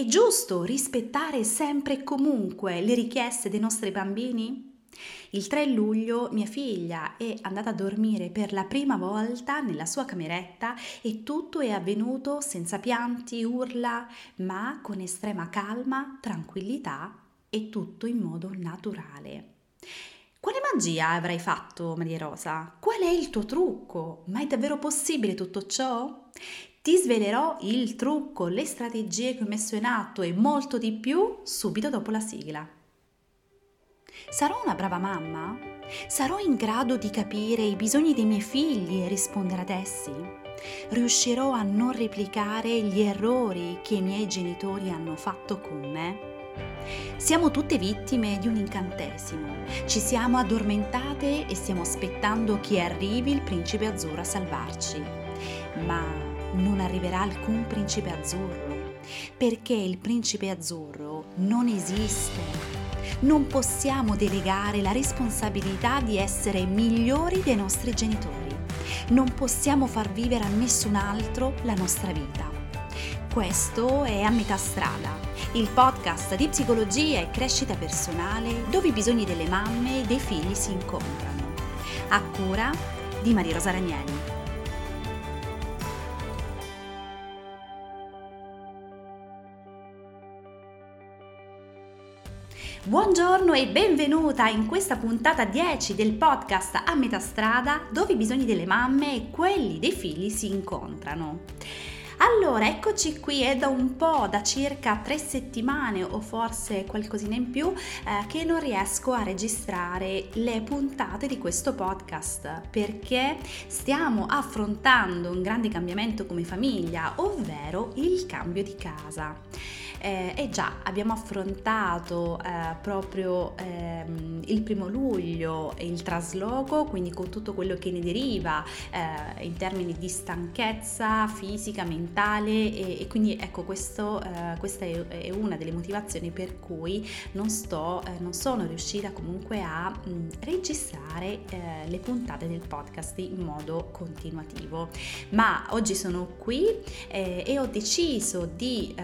È giusto rispettare sempre e comunque le richieste dei nostri bambini? Il 3 luglio mia figlia è andata a dormire per la prima volta nella sua cameretta e tutto è avvenuto senza pianti, urla, ma con estrema calma, tranquillità e tutto in modo naturale. Quale magia avrai fatto, Maria Rosa? Qual è il tuo trucco? Ma è davvero possibile tutto ciò? Ti svelerò il trucco, le strategie che ho messo in atto e molto di più subito dopo la sigla. Sarò una brava mamma? Sarò in grado di capire i bisogni dei miei figli e rispondere ad essi? Riuscirò a non replicare gli errori che i miei genitori hanno fatto con me? Siamo tutte vittime di un incantesimo. Ci siamo addormentate e stiamo aspettando che arrivi il principe azzurro a salvarci. Ma non arriverà alcun principe azzurro, perché il principe azzurro non esiste. Non possiamo delegare la responsabilità di essere migliori dei nostri genitori. Non possiamo far vivere a nessun altro la nostra vita. Questo è A Metà Strada, il podcast di psicologia e crescita personale dove i bisogni delle mamme e dei figli si incontrano. A cura di Maria Rosa Ranieri. Buongiorno e benvenuta in questa puntata 10 del podcast A Metà Strada, dove i bisogni delle mamme e quelli dei figli si incontrano. Allora, eccoci qui, è da un po', da circa 3 settimane o forse qualcosina in più, che non riesco a registrare le puntate di questo podcast, perché stiamo affrontando un grande cambiamento come famiglia, ovvero il cambio di casa. Già, abbiamo affrontato il 1 luglio il trasloco, quindi con tutto quello che ne deriva in termini di stanchezza fisica, mentale e quindi ecco questa è una delle motivazioni per cui non sono riuscita comunque a registrare le puntate del podcast in modo continuativo, ma oggi sono qui e ho deciso di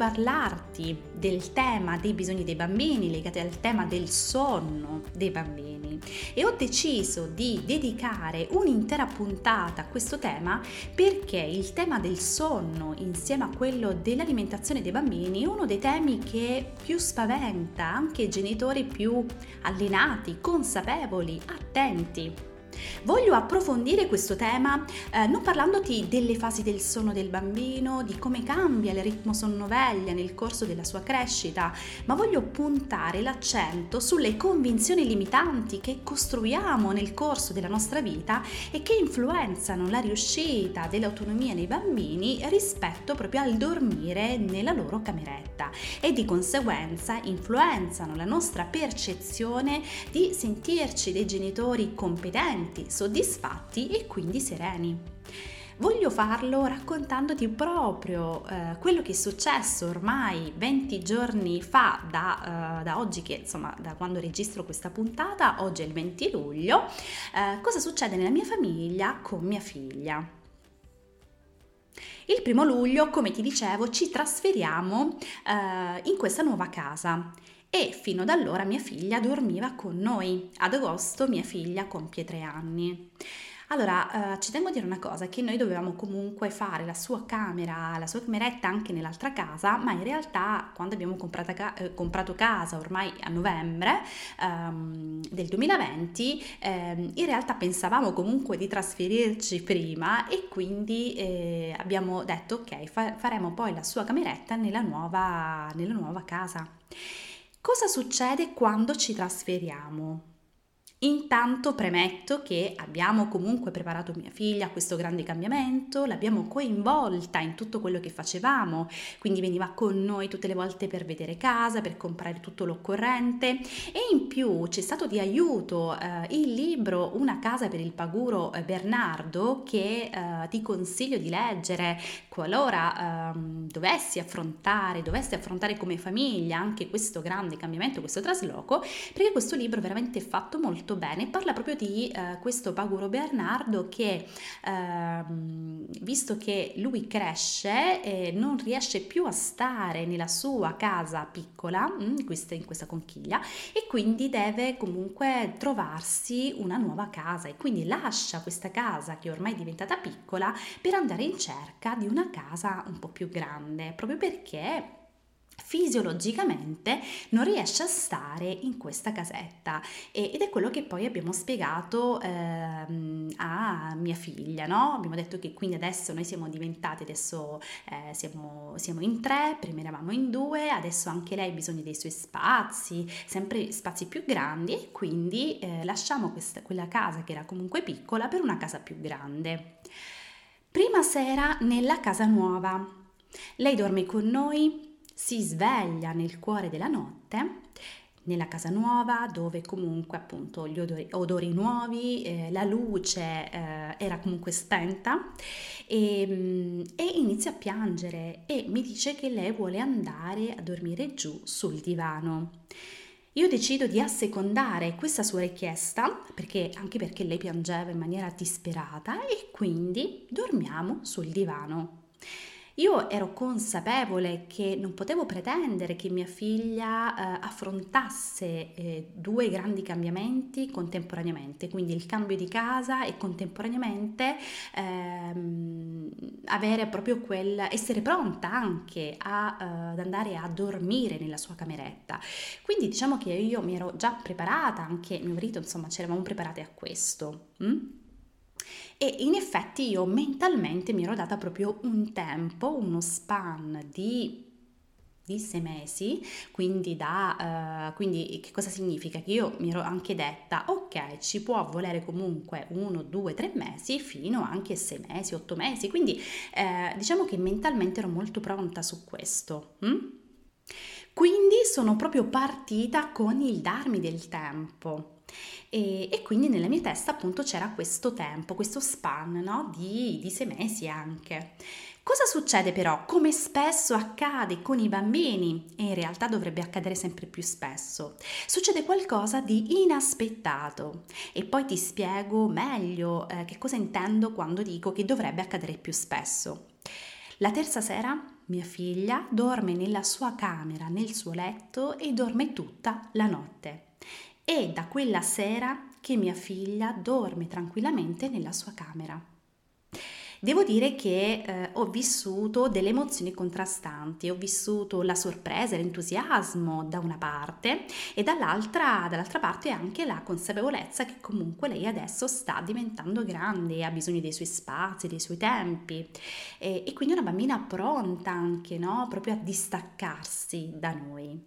parlarti del tema dei bisogni dei bambini legati al tema del sonno dei bambini, e ho deciso di dedicare un'intera puntata a questo tema perché il tema del sonno insieme a quello dell'alimentazione dei bambini è uno dei temi che più spaventa anche i genitori più allenati, consapevoli, attenti. Voglio approfondire questo tema non parlandoti delle fasi del sonno del bambino, di come cambia il ritmo sonno-veglia nel corso della sua crescita, ma voglio puntare l'accento sulle convinzioni limitanti che costruiamo nel corso della nostra vita e che influenzano la riuscita dell'autonomia nei bambini rispetto proprio al dormire nella loro cameretta e di conseguenza influenzano la nostra percezione di sentirci dei genitori competenti, soddisfatti e quindi sereni. Voglio farlo raccontandoti proprio quello che è successo ormai 20 giorni fa da oggi, che insomma da quando registro questa puntata, oggi è il 20 luglio, cosa succede nella mia famiglia con mia figlia. Il 1 luglio, come ti dicevo, ci trasferiamo in questa nuova casa. E fino ad allora mia figlia dormiva con noi. Ad agosto mia figlia compie 3 anni. Allora, ci tengo a dire una cosa, che noi dovevamo comunque fare la sua cameretta anche nell'altra casa, ma in realtà quando abbiamo comprato casa ormai a novembre del 2020, in realtà pensavamo comunque di trasferirci prima e quindi abbiamo detto ok, faremo poi la sua cameretta nella nuova casa. Cosa succede quando ci trasferiamo? Intanto premetto che abbiamo comunque preparato mia figlia a questo grande cambiamento, l'abbiamo coinvolta in tutto quello che facevamo, quindi veniva con noi tutte le volte per vedere casa, per comprare tutto l'occorrente, e in più c'è stato di aiuto il libro Una casa per il paguro Bernardo, che ti consiglio di leggere qualora dovessi affrontare come famiglia anche questo grande cambiamento, questo trasloco, perché questo libro veramente è fatto molto molto bene, parla proprio di questo paguro Bernardo che visto che lui cresce non riesce più a stare nella sua casa piccola, in questa conchiglia, e quindi deve comunque trovarsi una nuova casa, e quindi lascia questa casa che ormai è diventata piccola per andare in cerca di una casa un po' più grande, proprio perché fisiologicamente non riesce a stare in questa casetta, ed è quello che poi abbiamo spiegato a mia figlia, no? Abbiamo detto che quindi adesso noi siamo diventati, adesso siamo in tre, prima eravamo in due, adesso anche lei ha bisogno dei suoi spazi, sempre spazi più grandi, e quindi lasciamo quella casa che era comunque piccola per una casa più grande. Prima sera nella casa nuova, lei dorme con noi, si sveglia nel cuore della notte, nella casa nuova, dove comunque appunto gli odori nuovi, la luce era comunque spenta, e inizia a piangere e mi dice che lei vuole andare a dormire giù sul divano. Io decido di assecondare questa sua richiesta, perché lei piangeva in maniera disperata, e quindi dormiamo sul divano. Io ero consapevole che non potevo pretendere che mia figlia affrontasse due grandi cambiamenti contemporaneamente, quindi il cambio di casa e contemporaneamente avere proprio essere pronta anche ad andare a dormire nella sua cameretta. Quindi diciamo che io mi ero già preparata, anche mio marito, insomma, ci eravamo preparate a questo. E in effetti io mentalmente mi ero data proprio un tempo, uno span di 6 mesi, quindi quindi che cosa significa? Che io mi ero anche detta, ok, ci può volere comunque 1, 2, 3 mesi, fino anche 6 mesi, 8 mesi, quindi diciamo che mentalmente ero molto pronta su questo. Quindi sono proprio partita con il darmi del tempo. E quindi nella mia testa appunto c'era questo tempo, questo span, no? di 6 mesi anche. Cosa succede però? Come spesso accade con i bambini, e in realtà dovrebbe accadere sempre più spesso, succede qualcosa di inaspettato, e poi ti spiego meglio che cosa intendo quando dico che dovrebbe accadere più spesso. La terza sera mia figlia dorme nella sua camera, nel suo letto, e dorme tutta la notte. È da quella sera che mia figlia dorme tranquillamente nella sua camera. Devo dire che ho vissuto delle emozioni contrastanti, ho vissuto la sorpresa, l'entusiasmo da una parte, e dall'altra parte anche la consapevolezza che comunque lei adesso sta diventando grande e ha bisogno dei suoi spazi, dei suoi tempi, e quindi una bambina pronta anche, no? Proprio a distaccarsi da noi.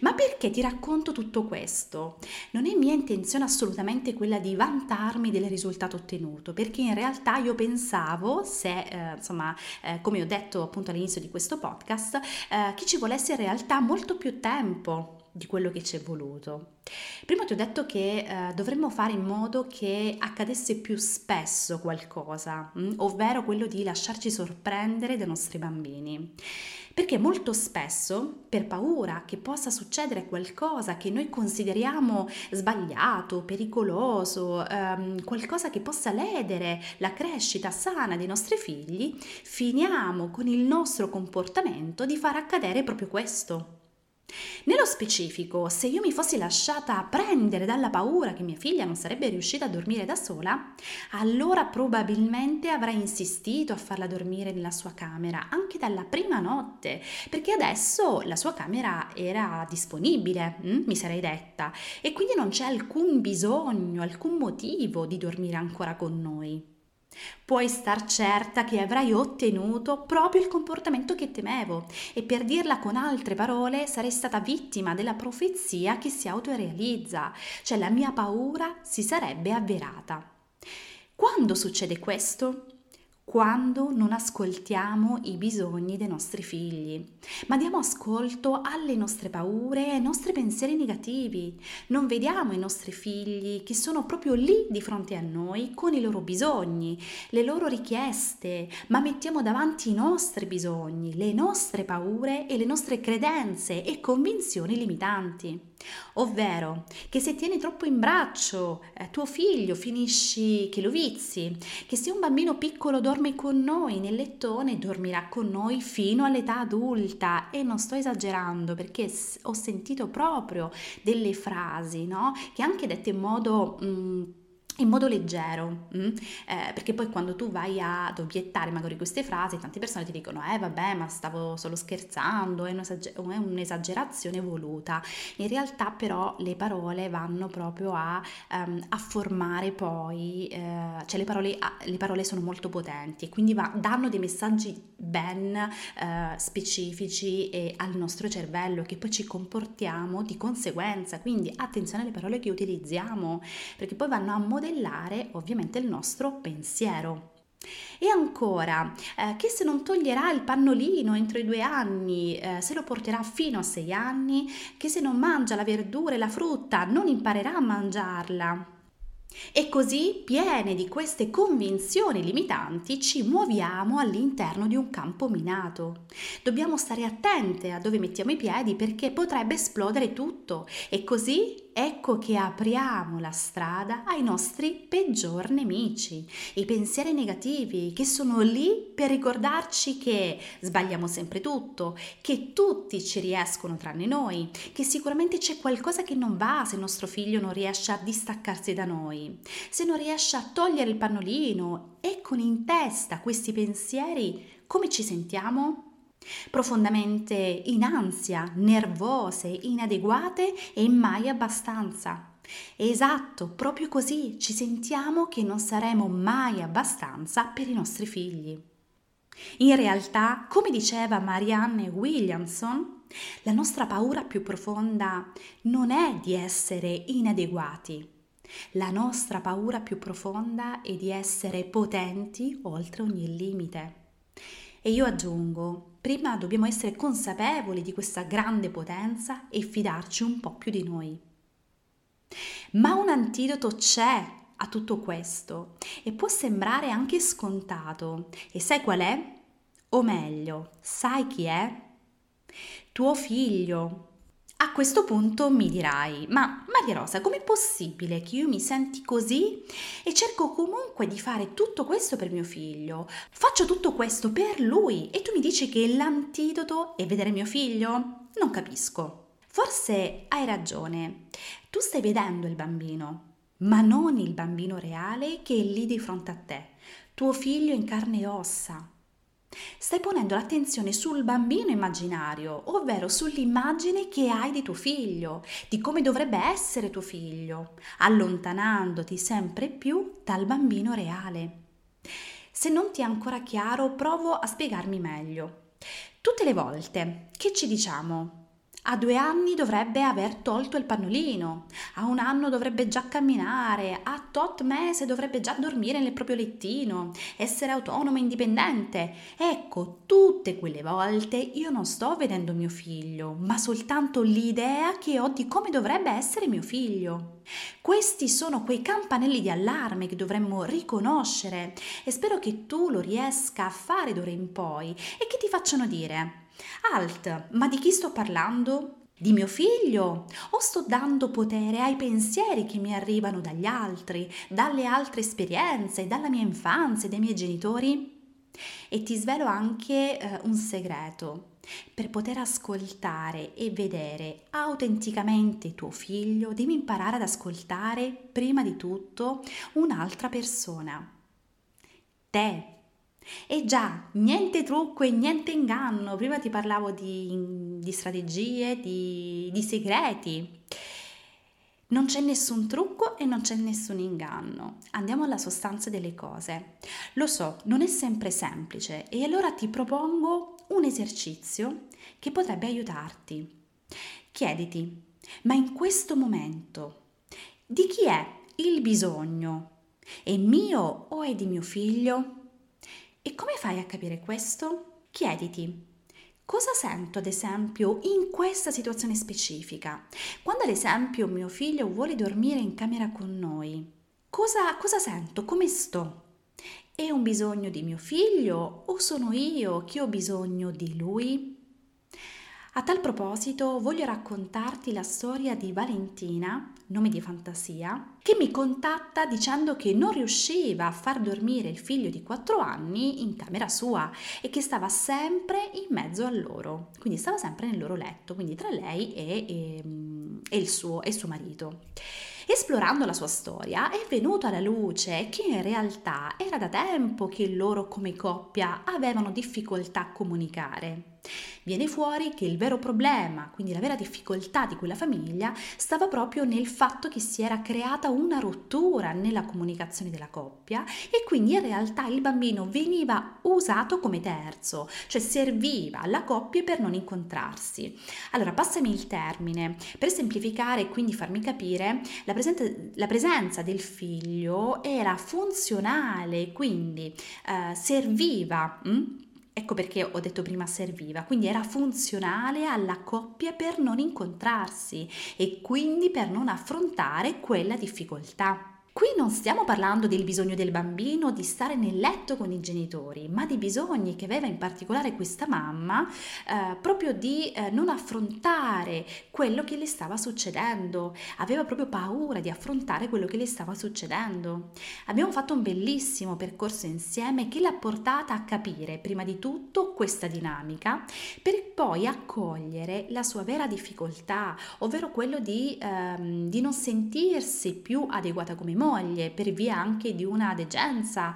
Ma perché ti racconto tutto questo? Non è mia intenzione assolutamente quella di vantarmi del risultato ottenuto, perché in realtà io pensavo, come ho detto appunto all'inizio di questo podcast, che ci volesse in realtà molto più tempo di quello che ci è voluto. Prima ti ho detto che dovremmo fare in modo che accadesse più spesso qualcosa, ovvero quello di lasciarci sorprendere dai nostri bambini, perché molto spesso, per paura che possa succedere qualcosa che noi consideriamo sbagliato, pericoloso, qualcosa che possa ledere la crescita sana dei nostri figli, finiamo con il nostro comportamento di far accadere proprio questo. Nello specifico, se io mi fossi lasciata prendere dalla paura che mia figlia non sarebbe riuscita a dormire da sola, allora probabilmente avrei insistito a farla dormire nella sua camera anche dalla prima notte, perché adesso la sua camera era disponibile, mi sarei detta, e quindi non c'è alcun bisogno, alcun motivo di dormire ancora con noi. Puoi star certa che avrai ottenuto proprio il comportamento che temevo, e per dirla con altre parole sarei stata vittima della profezia che si autorealizza, cioè la mia paura si sarebbe avverata. Quando succede questo? quando non ascoltiamo i bisogni dei nostri figli, ma diamo ascolto alle nostre paure e ai nostri pensieri negativi. Non vediamo i nostri figli che sono proprio lì di fronte a noi con i loro bisogni, le loro richieste, ma mettiamo davanti i nostri bisogni, le nostre paure e le nostre credenze e convinzioni limitanti. Ovvero che se tieni troppo in braccio tuo figlio finisci che lo vizi, che se un bambino piccolo dorme con noi nel lettone dormirà con noi fino all'età adulta. E non sto esagerando, perché ho sentito proprio delle frasi, no? Che anche dette in modo leggero, perché poi quando tu vai ad obiettare magari queste frasi, tante persone ti dicono vabbè, ma stavo solo scherzando, è un'esagerazione voluta. In realtà però le parole vanno proprio a formare poi, le parole sono molto potenti, quindi danno dei messaggi ben specifici al nostro cervello, che poi ci comportiamo di conseguenza. Quindi attenzione alle parole che utilizziamo, perché poi vanno a modellare ovviamente il nostro pensiero. E ancora, che se non toglierà il pannolino entro i 2 anni, se lo porterà fino a 6 anni, che se non mangia la verdura e la frutta non imparerà a mangiarla. E così, piene di queste convinzioni limitanti, ci muoviamo all'interno di un campo minato. Dobbiamo stare attente a dove mettiamo i piedi, perché potrebbe esplodere tutto. E così ecco che apriamo la strada ai nostri peggior nemici, i pensieri negativi che sono lì per ricordarci che sbagliamo sempre tutto, che tutti ci riescono tranne noi, che sicuramente c'è qualcosa che non va se il nostro figlio non riesce a distaccarsi da noi, se non riesce a togliere il pannolino. E con in testa questi pensieri come ci sentiamo? Profondamente in ansia, nervose, inadeguate e mai abbastanza. Esatto, proprio così ci sentiamo, che non saremo mai abbastanza per i nostri figli. In realtà, come diceva Marianne Williamson, la nostra paura più profonda non è di essere inadeguati. La nostra paura più profonda è di essere potenti oltre ogni limite. E io aggiungo, prima dobbiamo essere consapevoli di questa grande potenza e fidarci un po' più di noi. Ma un antidoto c'è a tutto questo, e può sembrare anche scontato. E sai qual è? O meglio, sai chi è? Tuo figlio. A questo punto mi dirai, ma Maria Rosa, com'è possibile che io mi senti così e cerco comunque di fare tutto questo per mio figlio? Faccio tutto questo per lui e tu mi dici che l'antidoto è vedere mio figlio? Non capisco. Forse hai ragione, tu stai vedendo il bambino, ma non il bambino reale che è lì di fronte a te, tuo figlio in carne e ossa. Stai ponendo l'attenzione sul bambino immaginario, ovvero sull'immagine che hai di tuo figlio, di come dovrebbe essere tuo figlio, allontanandoti sempre più dal bambino reale. Se non ti è ancora chiaro, provo a spiegarmi meglio. Tutte le volte che ci diciamo a 2 anni dovrebbe aver tolto il pannolino, a 1 anno dovrebbe già camminare, a tot mese dovrebbe già dormire nel proprio lettino, essere autonomo e indipendente. Ecco, tutte quelle volte io non sto vedendo mio figlio, ma soltanto l'idea che ho di come dovrebbe essere mio figlio. Questi sono quei campanelli di allarme che dovremmo riconoscere, e spero che tu lo riesca a fare d'ora in poi e che ti facciano dire: alt, ma di chi sto parlando? Di mio figlio? O sto dando potere ai pensieri che mi arrivano dagli altri, dalle altre esperienze, dalla mia infanzia, dai miei genitori? E ti svelo anche un segreto. Per poter ascoltare e vedere autenticamente tuo figlio, devi imparare ad ascoltare prima di tutto un'altra persona, te. E già, niente trucco e niente inganno. Prima ti parlavo di strategie, di segreti. Non c'è nessun trucco e non c'è nessun inganno. Andiamo alla sostanza delle cose. Lo so, non è sempre semplice, e allora ti propongo un esercizio che potrebbe aiutarti. Chiediti: ma in questo momento di chi è il bisogno? È mio o è di mio figlio? E come fai a capire questo? Chiediti: cosa sento, ad esempio, in questa situazione specifica? Quando, ad esempio, mio figlio vuole dormire in camera con noi, cosa sento? Come sto? È un bisogno di mio figlio o sono io che ho bisogno di lui? A tal proposito, voglio raccontarti la storia di Valentina, nome di fantasia, che mi contatta dicendo che non riusciva a far dormire il figlio di 4 anni in camera sua e che stava sempre in mezzo a loro, quindi stava sempre nel loro letto, quindi tra lei e il suo marito. Esplorando la sua storia è venuto alla luce che in realtà era da tempo che loro come coppia avevano difficoltà a comunicare. Viene fuori che il vero problema, quindi la vera difficoltà di quella famiglia, stava proprio nel fatto che si era creata una rottura nella comunicazione della coppia e quindi in realtà il bambino veniva usato come terzo, cioè serviva alla coppia per non incontrarsi. Allora, passami il termine, per semplificare e quindi farmi capire, la presenza del figlio era funzionale, quindi serviva. Ecco perché ho detto prima serviva, quindi era funzionale alla coppia per non incontrarsi e quindi per non affrontare quella difficoltà. Qui non stiamo parlando del bisogno del bambino di stare nel letto con i genitori, ma di bisogni che aveva in particolare questa mamma proprio di non affrontare quello che le stava succedendo. Aveva proprio paura di affrontare quello che le stava succedendo. Abbiamo fatto un bellissimo percorso insieme che l'ha portata a capire prima di tutto questa dinamica per poi accogliere la sua vera difficoltà, ovvero quello di non sentirsi più adeguata come moglie, per via anche di una degenza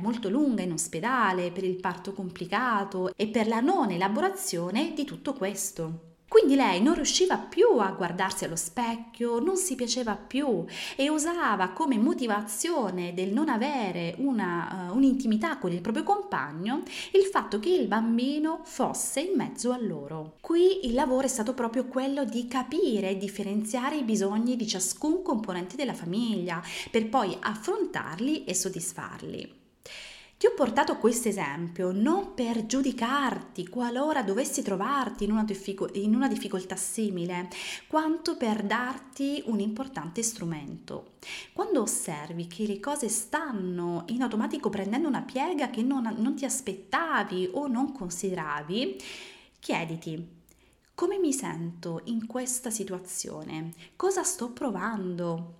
molto lunga in ospedale, per il parto complicato e per la non elaborazione di tutto questo. Quindi lei non riusciva più a guardarsi allo specchio, non si piaceva più e usava come motivazione del non avere un'intimità con il proprio compagno il fatto che il bambino fosse in mezzo a loro. Qui il lavoro è stato proprio quello di capire e differenziare i bisogni di ciascun componente della famiglia per poi affrontarli e soddisfarli. Ti ho portato questo esempio non per giudicarti qualora dovessi trovarti in una difficoltà simile, quanto per darti un importante strumento. Quando osservi che le cose stanno in automatico prendendo una piega che non ti aspettavi o non consideravi, chiediti: come mi sento in questa situazione? Cosa sto provando?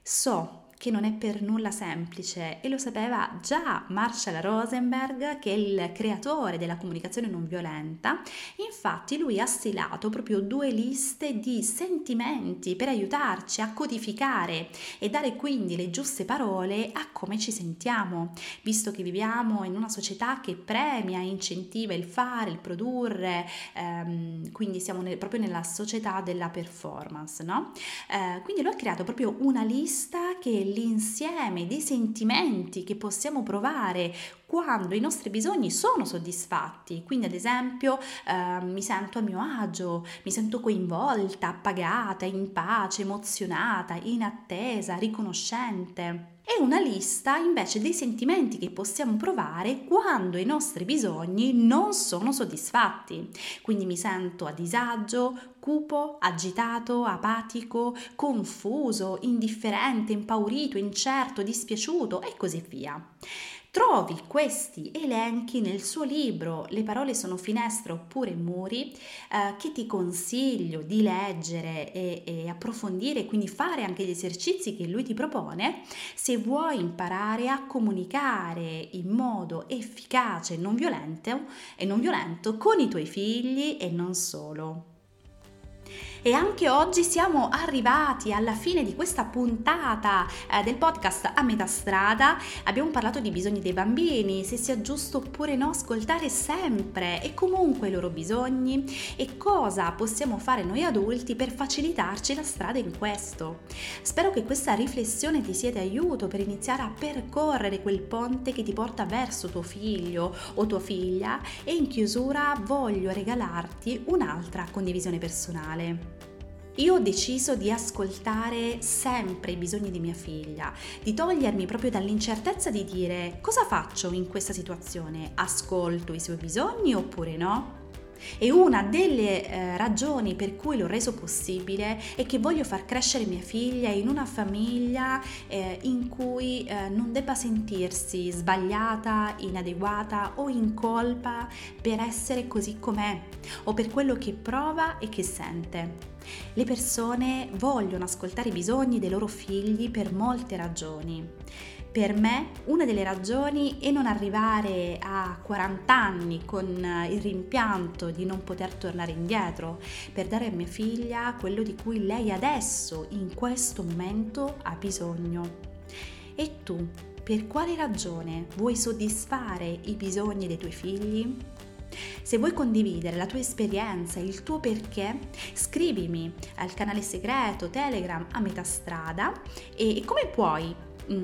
So che non è per nulla semplice, e lo sapeva già Marshall Rosenberg, che è il creatore della comunicazione non violenta. Infatti lui ha stilato proprio 2 liste di sentimenti per aiutarci a codificare e dare quindi le giuste parole a come ci sentiamo, visto che viviamo in una società che premia e incentiva il fare, il produrre, quindi siamo proprio nella società della performance, no? Quindi lui ha creato proprio una lista che è l'insieme dei sentimenti che possiamo provare quando i nostri bisogni sono soddisfatti. Quindi, ad esempio, mi sento a mio agio, mi sento coinvolta, appagata, in pace, emozionata, in attesa, riconoscente. È una lista invece dei sentimenti che possiamo provare quando i nostri bisogni non sono soddisfatti. Quindi mi sento a disagio, cupo, agitato, apatico, confuso, indifferente, impaurito, incerto, dispiaciuto e così via. Trovi questi elenchi nel suo libro Le parole sono finestre oppure muri, che ti consiglio di leggere e approfondire, quindi fare anche gli esercizi che lui ti propone se vuoi imparare a comunicare in modo efficace e non violento con i tuoi figli e non solo. E anche oggi siamo arrivati alla fine di questa puntata del podcast A Metà Strada. Abbiamo parlato di bisogni dei bambini, se sia giusto oppure no ascoltare sempre e comunque i loro bisogni e cosa possiamo fare noi adulti per facilitarci la strada in questo. Spero che questa riflessione ti sia d'aiuto per iniziare a percorrere quel ponte che ti porta verso tuo figlio o tua figlia, e in chiusura voglio regalarti un'altra condivisione personale. Io ho deciso di ascoltare sempre i bisogni di mia figlia, di togliermi proprio dall'incertezza di dire cosa faccio in questa situazione, ascolto i suoi bisogni oppure no? E una delle ragioni per cui l'ho reso possibile è che voglio far crescere mia figlia in una famiglia in cui non debba sentirsi sbagliata, inadeguata o in colpa per essere così com'è o per quello che prova e che sente. Le persone vogliono ascoltare i bisogni dei loro figli per molte ragioni. Per me una delle ragioni è non arrivare a 40 anni con il rimpianto di non poter tornare indietro per dare a mia figlia quello di cui lei adesso, in questo momento, ha bisogno. E tu, per quale ragione vuoi soddisfare i bisogni dei tuoi figli? Se vuoi condividere la tua esperienza, il tuo perché, scrivimi al canale segreto Telegram A Metà Strada. E come puoi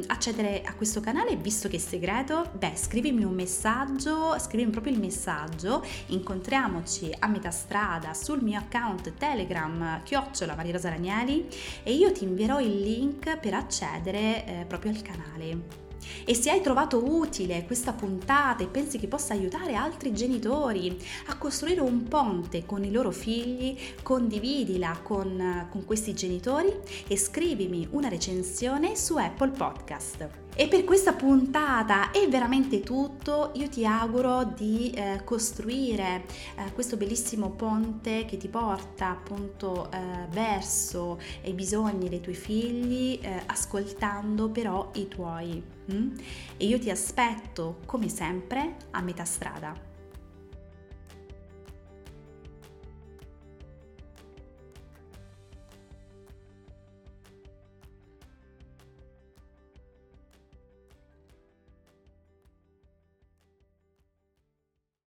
accedere a questo canale visto che è segreto? Scrivimi un messaggio, scrivimi proprio il messaggio, incontriamoci a metà strada sul mio account Telegram @MariaRosaRanieri e io ti invierò il link per accedere proprio al canale. E se hai trovato utile questa puntata e pensi che possa aiutare altri genitori a costruire un ponte con i loro figli, condividila con questi genitori e scrivimi una recensione su Apple Podcast. E per questa puntata è veramente tutto. Io ti auguro di costruire questo bellissimo ponte che ti porta appunto verso i bisogni dei tuoi figli, ascoltando però i tuoi. E io ti aspetto come sempre a metà strada.